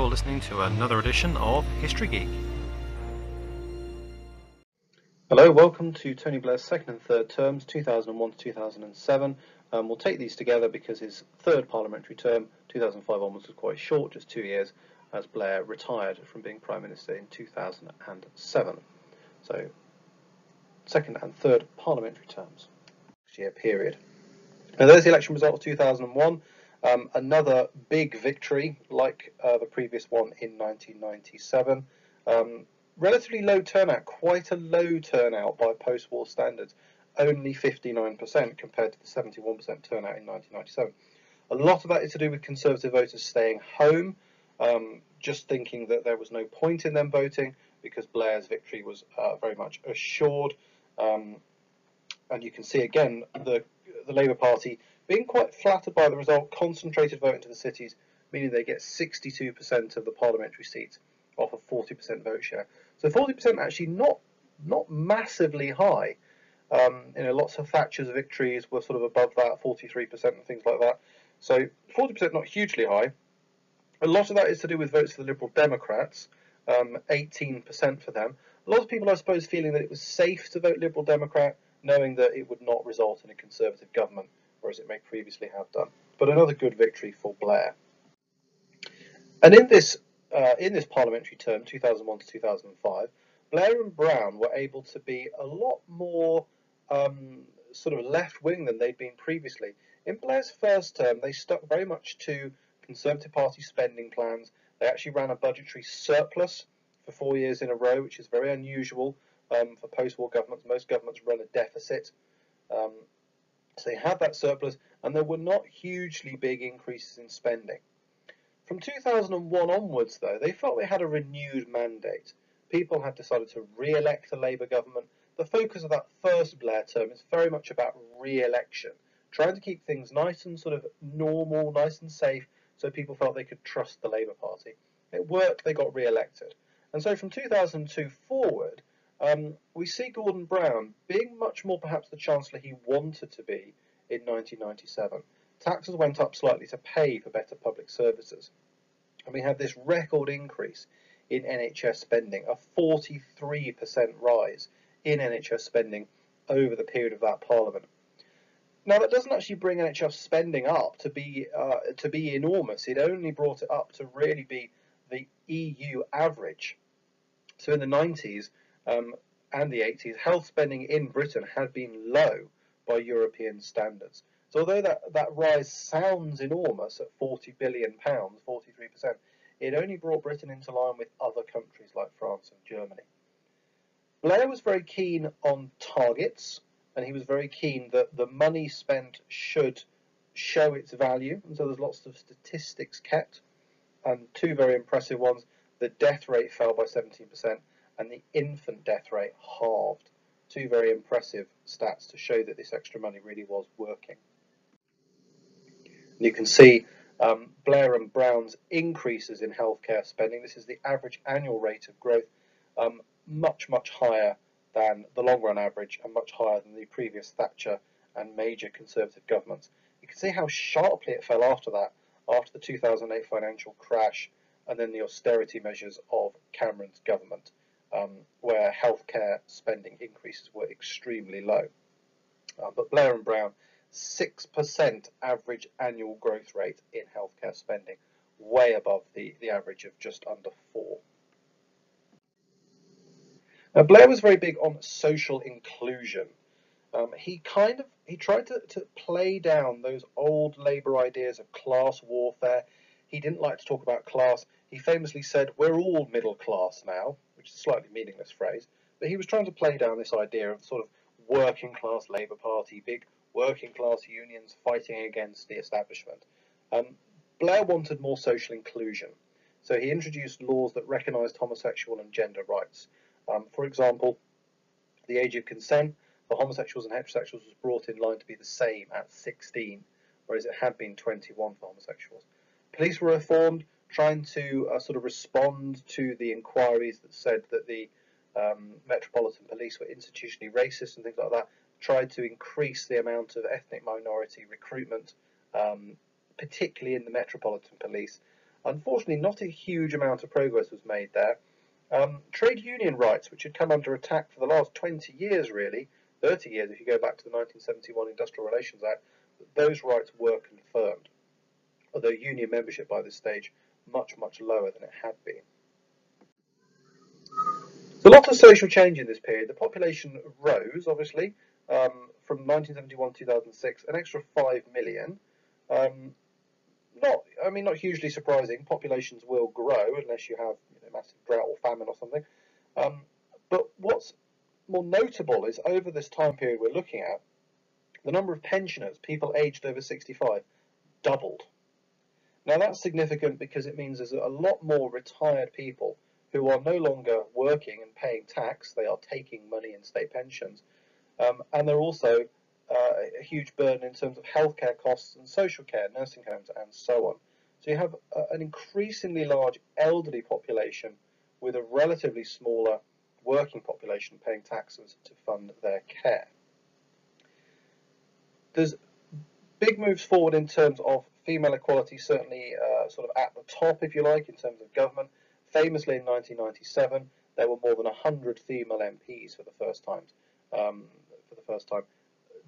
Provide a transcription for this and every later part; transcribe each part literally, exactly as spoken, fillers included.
you're listening to another edition of History Geek. Hello, welcome to Tony Blair's second and third terms, two thousand one to two thousand seven. Um, we'll take these together because his third parliamentary term, two thousand five onwards, was quite short, just two years, as Blair retired from being Prime Minister in two thousand seven. So, second and third parliamentary terms, six-year period. Now, there's the election result of two thousand one. Um, another big victory, like uh, the previous one in nineteen ninety-seven. Um, relatively low turnout, quite a low turnout by post-war standards, only fifty-nine percent compared to the seventy-one percent turnout in nineteen ninety-seven. A lot of that is to do with Conservative voters staying home, um, just thinking that there was no point in them voting because Blair's victory was uh, very much assured. Um, and you can see again the, the Labour Party being quite flattered by the result, concentrated vote into the cities, meaning they get sixty-two percent of the parliamentary seats off a forty percent vote share. So forty percent actually not not massively high. Um, you know, lots of Thatcher's victories were sort of above that, forty-three percent and things like that. So forty percent not hugely high. A lot of that is to do with votes for the Liberal Democrats, um, eighteen percent for them. A lot of people, I suppose, feeling that it was safe to vote Liberal Democrat, knowing that it would not result in a Conservative government, whereas it may previously have done. But another good victory for Blair. And in this uh, in this parliamentary term, two thousand one to two thousand five, Blair and Brown were able to be a lot more um, sort of left-wing than they'd been previously. In Blair's first term, they stuck very much to Conservative Party spending plans. They actually ran a budgetary surplus for four years in a row, which is very unusual um, for post-war governments. Most governments run a deficit. Um, So they had that surplus, and there were not hugely big increases in spending. From two thousand one onwards, though, they felt they had a renewed mandate. People had decided to re-elect a Labour government. The focus of that first Blair term is very much about re-election, trying to keep things nice and sort of normal, nice and safe, so people felt they could trust the Labour Party. It worked, they got re-elected. And so from two thousand two forward, Um, we see Gordon Brown being much more perhaps the Chancellor he wanted to be in nineteen ninety-seven. Taxes went up slightly to pay for better public services. And we have this record increase in N H S spending, a forty-three percent rise in N H S spending over the period of that Parliament. Now, that doesn't actually bring N H S spending up to be, uh, to be enormous. It only brought it up to really be the E U average. So in the nineties, Um, and the eighties, health spending in Britain had been low by European standards. So although that, that rise sounds enormous at forty billion pounds, forty-three percent, it only brought Britain into line with other countries like France and Germany. Blair was very keen on targets, and he was very keen that the money spent should show its value. And so there's lots of statistics kept, and two very impressive ones. The death rate fell by seventeen percent. And the infant death rate halved. Two very impressive stats to show that this extra money really was working. And you can see um, Blair and Brown's increases in healthcare spending. This is the average annual rate of growth, um, much, much higher than the long-run average and much higher than the previous Thatcher and Major Conservative governments. You can see how sharply it fell after that, after the two thousand eight financial crash and then the austerity measures of Cameron's government. Um, where healthcare spending increases were extremely low. Uh, but Blair and Brown, six percent average annual growth rate in healthcare spending, way above the, the average of just under four. Now, Blair was very big on social inclusion. Um, he kind of, he tried to, to play down those old Labour ideas of class warfare. He didn't like to talk about class. He famously said, "We're all middle class now," which is a slightly meaningless phrase, but he was trying to play down this idea of sort of working class Labour Party, big working class unions fighting against the establishment. Um, Blair wanted more social inclusion, so he introduced laws that recognised homosexual and gender rights. Um, for example, the age of consent for homosexuals and heterosexuals was brought in line to be the same at sixteen, whereas it had been twenty-one for homosexuals. Police were reformed, trying to uh, sort of respond to the inquiries that said that the um, Metropolitan Police were institutionally racist and things like that, tried to increase the amount of ethnic minority recruitment, um, particularly in the Metropolitan Police. Unfortunately, not a huge amount of progress was made there. Um, trade union rights, which had come under attack for the last twenty years, really, thirty years if you go back to the nineteen seventy-one Industrial Relations Act, those rights were confirmed, although union membership by this stage much, much lower than it had been. So a lot of social change in this period. The population rose, obviously, um, from nineteen seventy-one to two thousand six, an extra five million. Um, Not, I mean, not hugely surprising. Populations will grow unless you have you know, massive drought or famine or something. Um, but what's more notable is over this time period we're looking at, the number of pensioners, people aged over sixty-five, doubled. Now that's significant because it means there's a lot more retired people who are no longer working and paying tax. They are taking money in state pensions, um, and they're also Uh, a huge burden in terms of healthcare costs and social care, nursing homes and so on. So you have a, an increasingly large elderly population with a relatively smaller working population paying taxes to fund their care. There's big moves forward in terms of female equality, certainly uh, sort of at the top, if you like, in terms of government. Famously in nineteen ninety-seven, there were more than one hundred female M Ps for the first time, um, for the first time.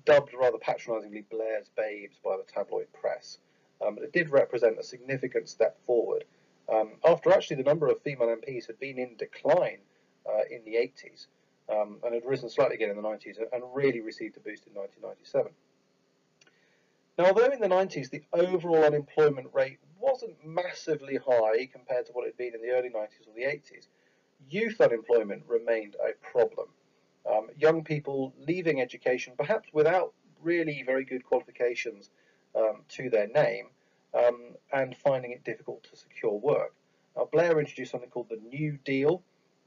dubbed rather patronisingly Blair's babes by the tabloid press. Um, but it did represent a significant step forward, um, after actually the number of female M Ps had been in decline uh, in the eighties, um, and had risen slightly again in the nineties and really received a boost in nineteen ninety-seven. Now, although in the nineties the overall unemployment rate wasn't massively high compared to what it had been in the early nineties or the eighties, youth unemployment remained a problem. Um, young people leaving education, perhaps without really very good qualifications um, to their name, um, and finding it difficult to secure work. Now, Blair introduced something called the New Deal,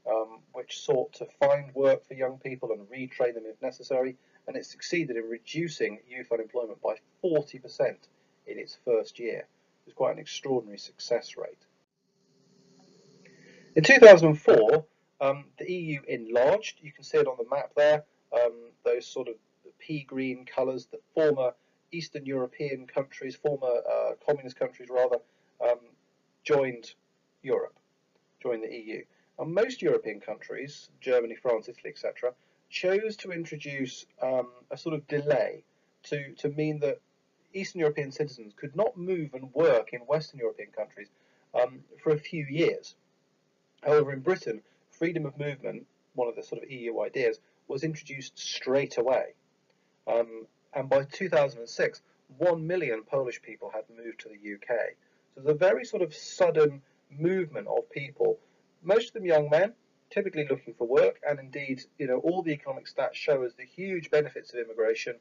um, which sought to find work for young people and retrain them if necessary, and it succeeded in reducing youth unemployment by forty percent in its first year. It was quite an extraordinary success rate. In two thousand four, Um, the E U enlarged. You can see it on the map there, um, those sort of pea green colours, the former Eastern European countries, former uh, communist countries rather, um, joined Europe, joined the E U. And most European countries, Germany, France, Italy, et cetera, chose to introduce um, a sort of delay to, to mean that Eastern European citizens could not move and work in Western European countries um, for a few years. However, in Britain, freedom of movement, one of the sort of E U ideas, was introduced straight away. Um, and by two thousand six, one million Polish people had moved to the U K. So there's a very sort of sudden movement of people, most of them young men, typically looking for work. And indeed, you know, all the economic stats show us the huge benefits of immigration,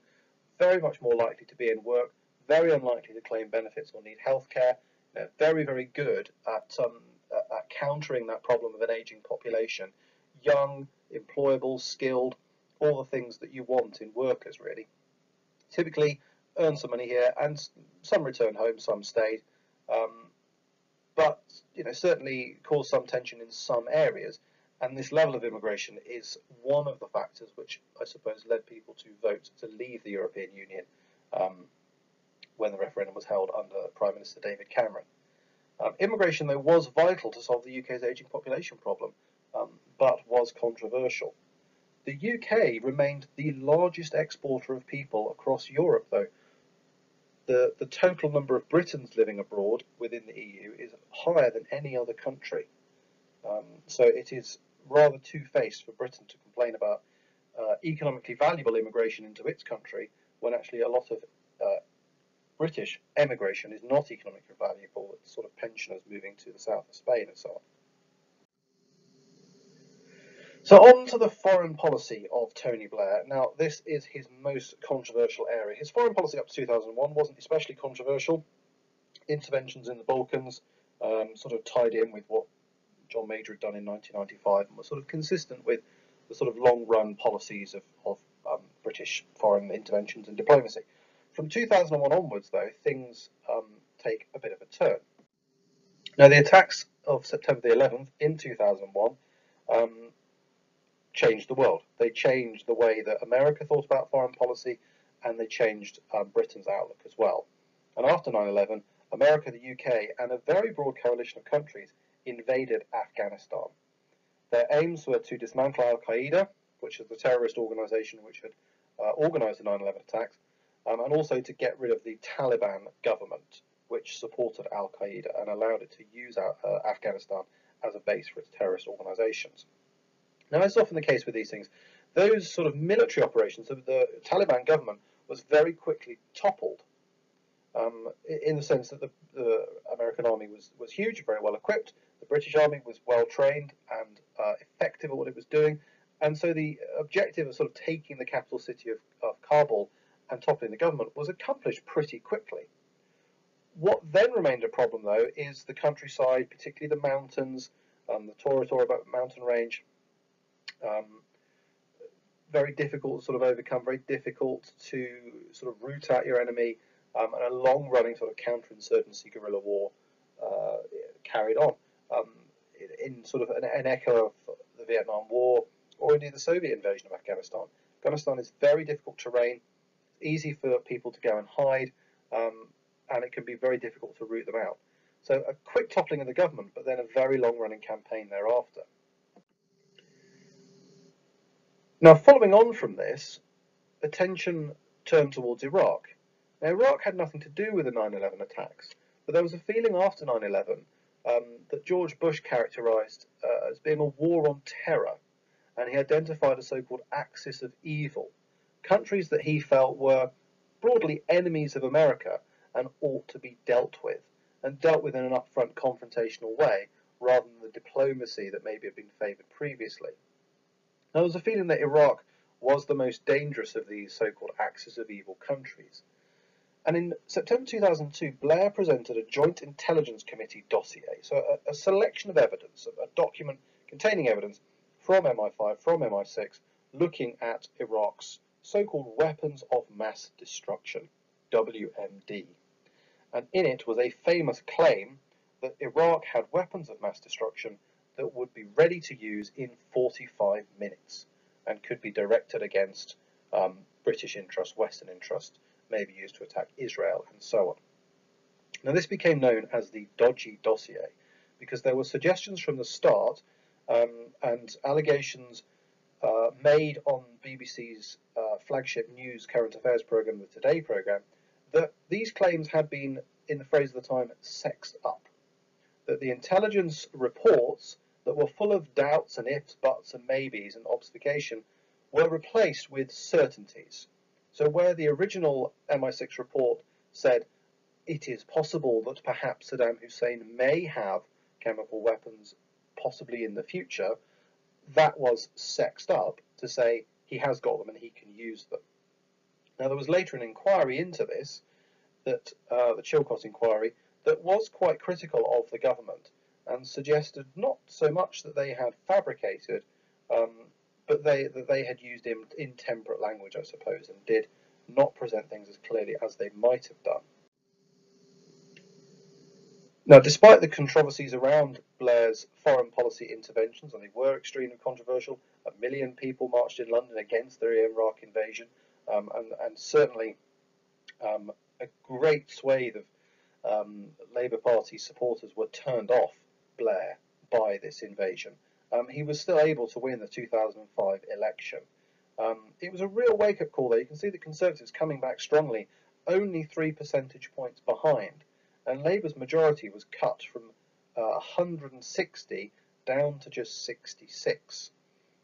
very much more likely to be in work, very unlikely to claim benefits or need healthcare, you know, very, very good at um, Uh, countering that problem of an aging population, young, employable, skilled, all the things that you want in workers really. Typically earn some money here and some return home, some stayed, um, but you know certainly cause some tension in some areas, and this level of immigration is one of the factors which I suppose led people to vote to leave the European Union um, when the referendum was held under Prime Minister David Cameron. Um, immigration, though, was vital to solve the U K's ageing population problem, um, but was controversial. The U K remained the largest exporter of people across Europe, though. The, the total number of Britons living abroad within the E U is higher than any other country. Um, so it is rather two-faced for Britain to complain about uh, economically valuable immigration into its country when actually a lot of uh, British emigration is not economically valuable. It's sort of pensioners moving to the south of Spain and so on. So on to the foreign policy of Tony Blair. Now, this is his most controversial area. His foreign policy up to two thousand one wasn't especially controversial. Interventions in the Balkans um, sort of tied in with what John Major had done in nineteen ninety-five and were sort of consistent with the sort of long-run policies of, of um, British foreign interventions and diplomacy. From two thousand one onwards, though, things um, take a bit of a turn. Now, the attacks of September the eleventh in two thousand one um, changed the world. They changed the way that America thought about foreign policy, and they changed um, Britain's outlook as well. And after nine eleven, America, the U K, and a very broad coalition of countries invaded Afghanistan. Their aims were to dismantle Al-Qaeda, which is the terrorist organisation which had uh, organised the nine eleven attacks, um, and also to get rid of the Taliban government, which supported Al-Qaeda and allowed it to use uh, Afghanistan as a base for its terrorist organisations. Now, as is often the case with these things, those sort of military operations of the Taliban government was very quickly toppled, um, in the sense that the, the American army was, was huge, very well equipped, the British army was well trained and uh, effective at what it was doing, and so the objective of sort of taking the capital city of, of Kabul and toppling the government was accomplished pretty quickly. What then remained a problem, though, is the countryside, particularly the mountains, um, the Tora Tora mountain range, um, very difficult to sort of overcome, very difficult to sort of root out your enemy, um, and a long-running sort of counterinsurgency guerrilla war uh, carried on um, in sort of an, an echo of the Vietnam War, or indeed the Soviet invasion of Afghanistan. Afghanistan is very difficult terrain, easy for people to go and hide, um, and it can be very difficult to root them out. So a quick toppling of the government, but then a very long-running campaign thereafter. Now, following on from this, attention turned towards Iraq. Now, Iraq had nothing to do with the nine eleven attacks, but there was a feeling after nine eleven um, that George Bush characterised uh, as being a war on terror, and he identified a so-called Axis of Evil, countries that he felt were broadly enemies of America and ought to be dealt with, and dealt with in an upfront confrontational way, rather than the diplomacy that maybe had been favoured previously. Now, there was a feeling that Iraq was the most dangerous of these so-called Axis of Evil countries. And in September two thousand two, Blair presented a Joint Intelligence Committee dossier, so a, a selection of evidence, a document containing evidence from M I five, from M I six, looking at Iraq's so-called weapons of mass destruction, W M D. And in it was a famous claim that Iraq had weapons of mass destruction that would be ready to use in forty-five minutes and could be directed against um, British interests, Western interests, maybe used to attack Israel and so on. Now, this became known as the dodgy dossier because there were suggestions from the start um, and allegations uh, made on B B C's uh, flagship news current affairs programme, the Today programme, that these claims had been, in the phrase of the time, sexed up, that the intelligence reports that were full of doubts and ifs, buts and maybes and obfuscation were replaced with certainties. So where the original M I six report said it is possible that perhaps Saddam Hussein may have chemical weapons possibly in the future, that was sexed up to say he has got them and he can use them. Now, there was later an inquiry into this, that uh, the Chilcot inquiry, that was quite critical of the government and suggested not so much that they had fabricated, um, but they, that they had used in, intemperate language, I suppose, and did not present things as clearly as they might have done. Now, despite the controversies around Blair's foreign policy interventions, and they were extremely controversial, a million people marched in London against the Iraq invasion, um, and, and certainly um, a great swathe of Um, Labour Party supporters were turned off Blair by this invasion. Um, he was still able to win the two thousand five election. Um, it was a real wake-up call, though. You can see the Conservatives coming back strongly, only three percentage points behind, and Labour's majority was cut from uh, one hundred and sixty down to just sixty-six.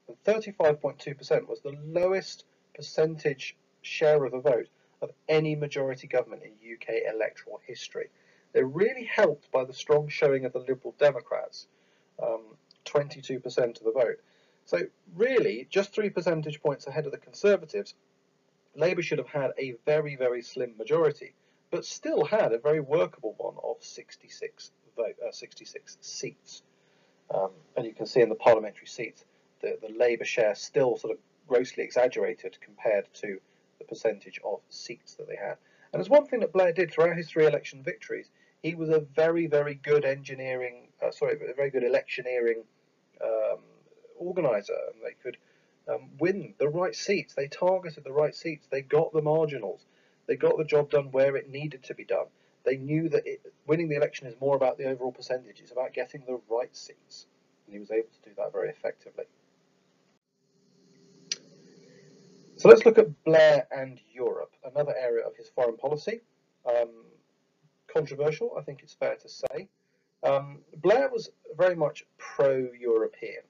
And thirty-five point two percent was the lowest percentage share of the vote of any majority government in U K electoral history. They're really helped by the strong showing of the Liberal Democrats, um, twenty-two percent of the vote. So really, just three percentage points ahead of the Conservatives, Labour should have had a very, very slim majority, but still had a very workable one of sixty-six, vote, uh, sixty-six seats. Um, and you can see in the parliamentary seats, the, the Labour share still sort of grossly exaggerated compared to the percentage of seats that they had. And there's one thing that Blair did throughout his three election victories. He was a very, very good engineering, uh, sorry, a very good electioneering um, organizer, and they could um, win the right seats. They targeted the right seats. They got the marginals. They got the job done where it needed to be done. They knew that it, winning the election is more about the overall percentage. It's about getting the right seats. And he was able to do that very effectively. So let's look at Blair and Europe, another area of his foreign policy. Um, controversial, I think it's fair to say. Um, Blair was very much pro-European,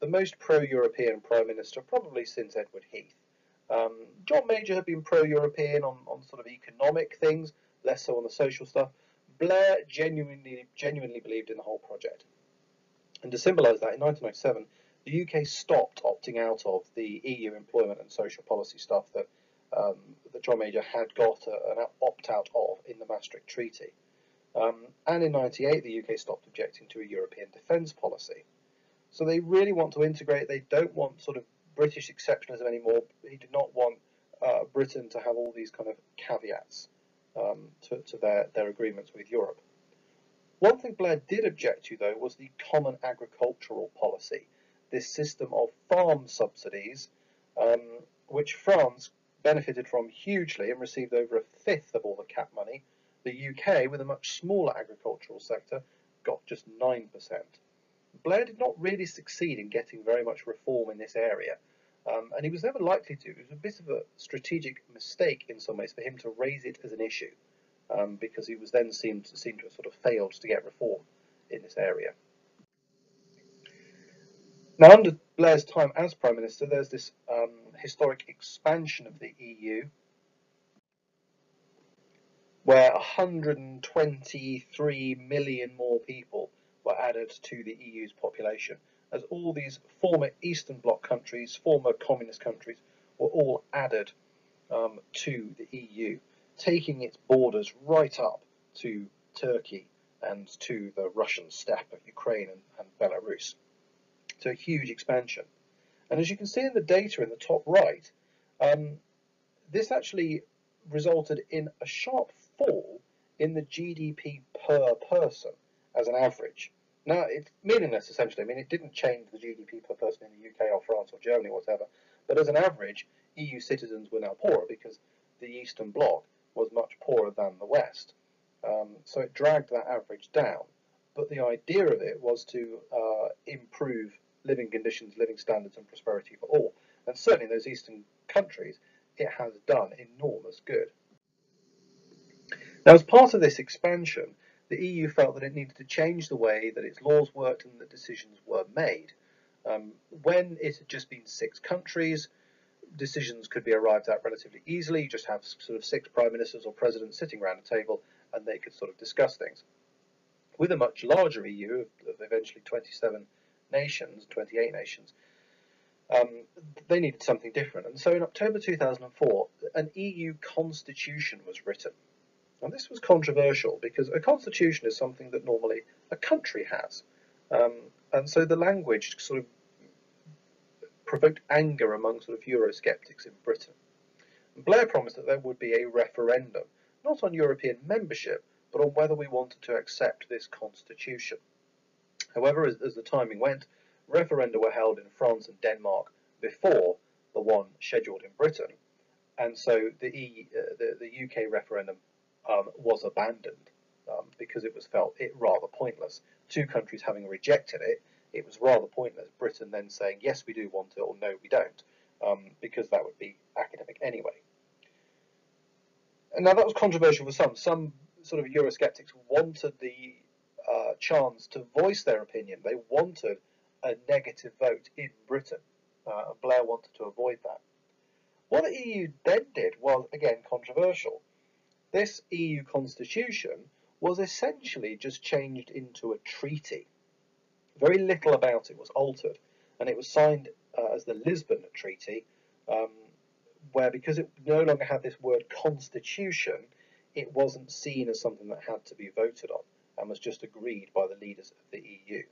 the most pro-European Prime Minister probably since Edward Heath. Um, John Major had been pro-European on, on sort of economic things, less so on the social stuff. Blair genuinely, genuinely believed in the whole project. And to symbolise that, in nineteen ninety-seven, the U K stopped opting out of the E U employment and social policy stuff that, um, that John Major had got a, an opt-out of in the Maastricht Treaty. Um, and in ninety-eight, the U K stopped objecting to a European defence policy. So they really want to integrate. They don't want sort of British exceptionalism anymore. He did not want uh, Britain to have all these kind of caveats um, to, to their, their agreements with Europe. One thing Blair did object to, though, was the common agricultural policy, this system of farm subsidies, um, which France benefited from hugely and received over a fifth of all the cap money. The U K, with a much smaller agricultural sector, got just nine percent. Blair did not really succeed in getting very much reform in this area, um, and he was never likely to. It was a bit of a strategic mistake in some ways for him to raise it as an issue, um, because he was then seemed to, seemed to have sort of failed to get reform in this area. Now, under Blair's time as Prime Minister, there's this um, historic expansion of the E U, where one hundred twenty-three million more people were added to the E U's population, as all these former Eastern Bloc countries, former communist countries, were all added um, to the E U, taking its borders right up to Turkey and to the Russian steppe of Ukraine and, and Belarus. So a huge expansion. And as you can see in the data in the top right, um, this actually resulted in a sharp fall in the G D P per person as an average. Now, it's meaningless, essentially. I mean, it didn't change the G D P per person in the U K or France or Germany or whatever, but as an average, E U citizens were now poorer because the Eastern Bloc was much poorer than the West. Um, so it dragged that average down. But the idea of it was to uh, improve living conditions, living standards and prosperity for all. And certainly in those Eastern countries, it has done enormous good. Now, as part of this expansion, the E U felt that it needed to change the way that its laws worked and that decisions were made. Um, when it had just been six countries, decisions could be arrived at relatively easily. You just have sort of six prime ministers or presidents sitting around a table and they could sort of discuss things. With a much larger E U of eventually twenty-seven nations, twenty-eight nations, um, they needed something different. And so in October two thousand four, an E U constitution was written. And this was controversial because a constitution is something that normally a country has. Um, and so the language sort of provoked anger among sort of Eurosceptics in Britain. And Blair promised that there would be a referendum, not on European membership, but on whether we wanted to accept this constitution. However, as, as the timing went, referenda were held in France and Denmark before the one scheduled in Britain. And so the, e, uh, the, the U K referendum Um, was abandoned um, because it was felt it rather pointless. Two countries having rejected it, it was rather pointless. Britain then saying, yes, we do want it, or no, we don't, um, because that would be academic anyway. And now that was controversial for some. Some sort of Eurosceptics wanted the uh, chance to voice their opinion. They wanted a negative vote in Britain. Uh, and Blair wanted to avoid that. What the E U then did was, again, controversial. This E U constitution was essentially just changed into a treaty. Very little about it was altered, and it was signed uh, as the Lisbon Treaty, um, where because it no longer had this word constitution, it wasn't seen as something that had to be voted on and was just agreed by the leaders of the E U.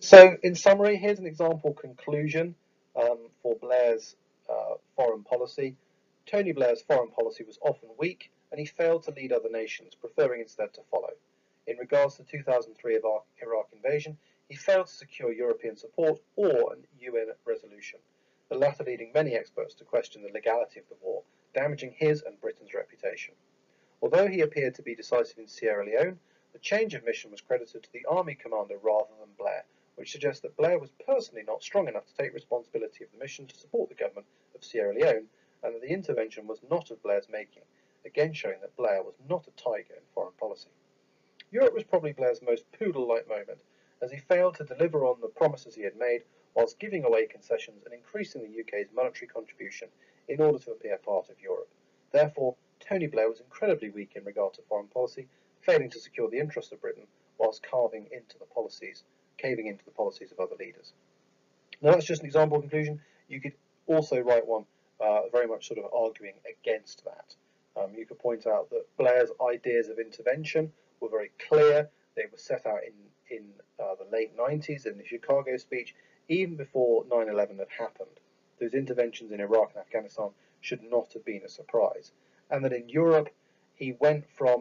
So in summary, here's an example conclusion um, for Blair's uh, foreign policy. Tony Blair's foreign policy was often weak, and he failed to lead other nations, preferring instead to follow. In regards to the two thousand three Iraq invasion, he failed to secure European support or an U N resolution, the latter leading many experts to question the legality of the war, damaging his and Britain's reputation. Although he appeared to be decisive in Sierra Leone, the change of mission was credited to the army commander rather than Blair, which suggests that Blair was personally not strong enough to take responsibility of the mission to support the government of Sierra Leone, and that the intervention was not of Blair's making, again showing that Blair was not a tiger in foreign policy. Europe was probably Blair's most poodle-like moment, as he failed to deliver on the promises he had made whilst giving away concessions and increasing the U K's monetary contribution in order to appear part of Europe. Therefore, Tony Blair was incredibly weak in regard to foreign policy, failing to secure the interests of Britain whilst carving into the policies, caving into the policies of other leaders. Now that's just an example conclusion. You could also write one uh, very much sort of arguing against that. Um, you could point out that Blair's ideas of intervention were very clear. They were set out in, in uh, the late nineties in the Chicago speech, even before nine eleven had happened. Those interventions in Iraq and Afghanistan should not have been a surprise. And that in Europe, he went from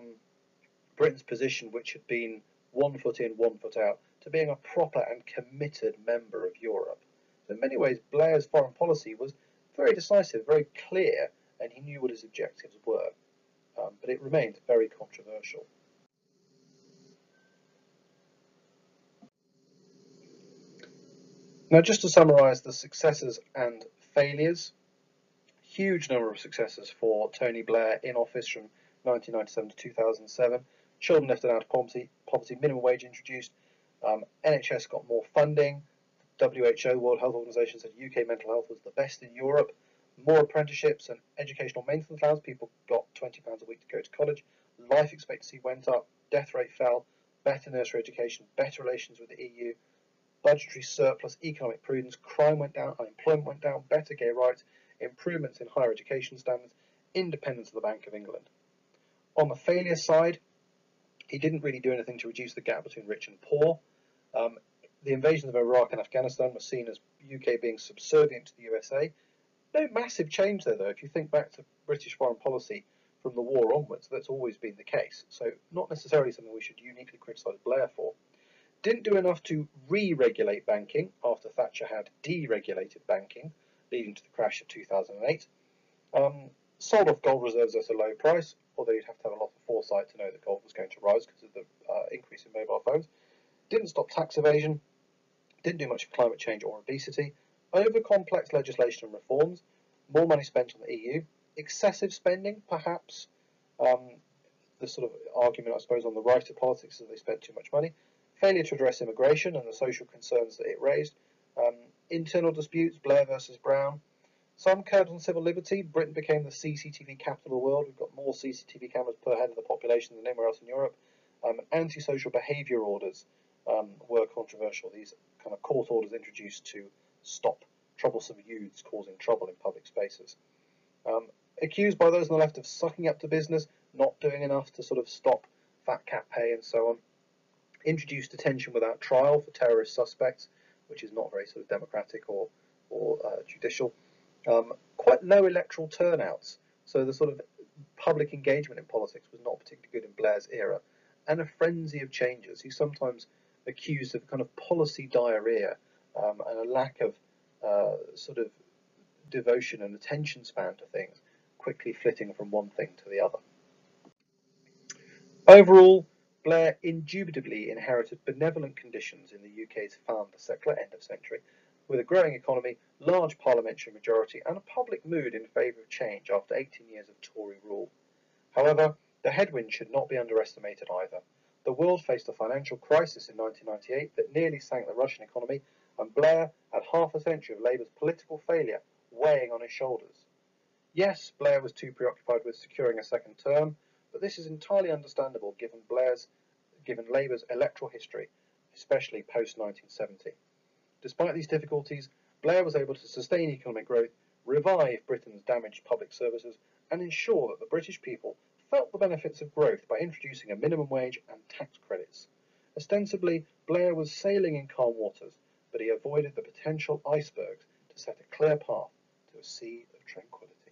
Britain's position, which had been one foot in, one foot out, to being a proper and committed member of Europe. So in many ways, Blair's foreign policy was very decisive, very clear, and he knew what his objectives were. Um, but it remained very controversial. Now, just to summarise the successes and failures, huge number of successes for Tony Blair in office from nineteen ninety-seven to two thousand seven. Children left out of poverty, poverty minimum wage introduced, um, N H S got more funding, the W H O, World Health Organisation, said U K mental health was the best in Europe, more apprenticeships and educational maintenance allowance, people got twenty pounds a week to go to college, life expectancy went up, death rate fell, better nursery education, better relations with the E U, budgetary surplus, economic prudence, crime went down, unemployment went down, better gay rights, improvements in higher education standards, independence of the Bank of England. On the failure side, he didn't really do anything to reduce the gap between rich and poor. Um, the invasions of Iraq and Afghanistan were seen as U K being subservient to the U S A. No massive change there though, if you think back to British foreign policy from the war onwards, that's always been the case. So not necessarily something we should uniquely criticise Blair for. Didn't do enough to re-regulate banking after Thatcher had deregulated banking, leading to the crash of two thousand eight. Um, sold off gold reserves at a low price, although you'd have to have a lot of foresight to know that gold was going to rise because of the uh, increase in mobile phones. Didn't stop tax evasion. Didn't do much for climate change or obesity. Over complex legislation and reforms. More money spent on the E U. Excessive spending, perhaps. Um, the sort of argument, I suppose, on the right of politics is that they spent too much money. Failure to address immigration and the social concerns that it raised, um, internal disputes, Blair versus Brown, some curbs on civil liberty, Britain became the C C T V capital of the world, we've got more C C T V cameras per head of the population than anywhere else in Europe, um, antisocial behaviour orders um, were controversial, these kind of court orders introduced to stop troublesome youths causing trouble in public spaces. Um, accused by those on the left of sucking up to business, not doing enough to sort of stop fat cat pay and so on. Introduced detention without trial for terrorist suspects, which is not very sort of democratic or, or uh, judicial. Um, quite low electoral turnouts, so the sort of public engagement in politics was not particularly good in Blair's era, and a frenzy of changes. He's sometimes accused of kind of policy diarrhoea um, and a lack of uh, sort of devotion and attention span to things, quickly flitting from one thing to the other. Overall, Blair indubitably inherited benevolent conditions in the U K's founder secular end of century, with a growing economy, large parliamentary majority and a public mood in favour of change after eighteen years of Tory rule. However, the headwind should not be underestimated either. The world faced a financial crisis in nineteen ninety-eight that nearly sank the Russian economy, and Blair had half a century of Labour's political failure weighing on his shoulders. Yes, Blair was too preoccupied with securing a second term, but this is entirely understandable given Blair's, given Labour's electoral history, especially post nineteen seventy. Despite these difficulties, Blair was able to sustain economic growth, revive Britain's damaged public services, and ensure that the British people felt the benefits of growth by introducing a minimum wage and tax credits. Ostensibly, Blair was sailing in calm waters, but he avoided the potential icebergs to set a clear path to a sea of tranquility.